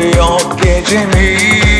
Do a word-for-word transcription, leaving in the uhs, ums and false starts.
yok gecemiz.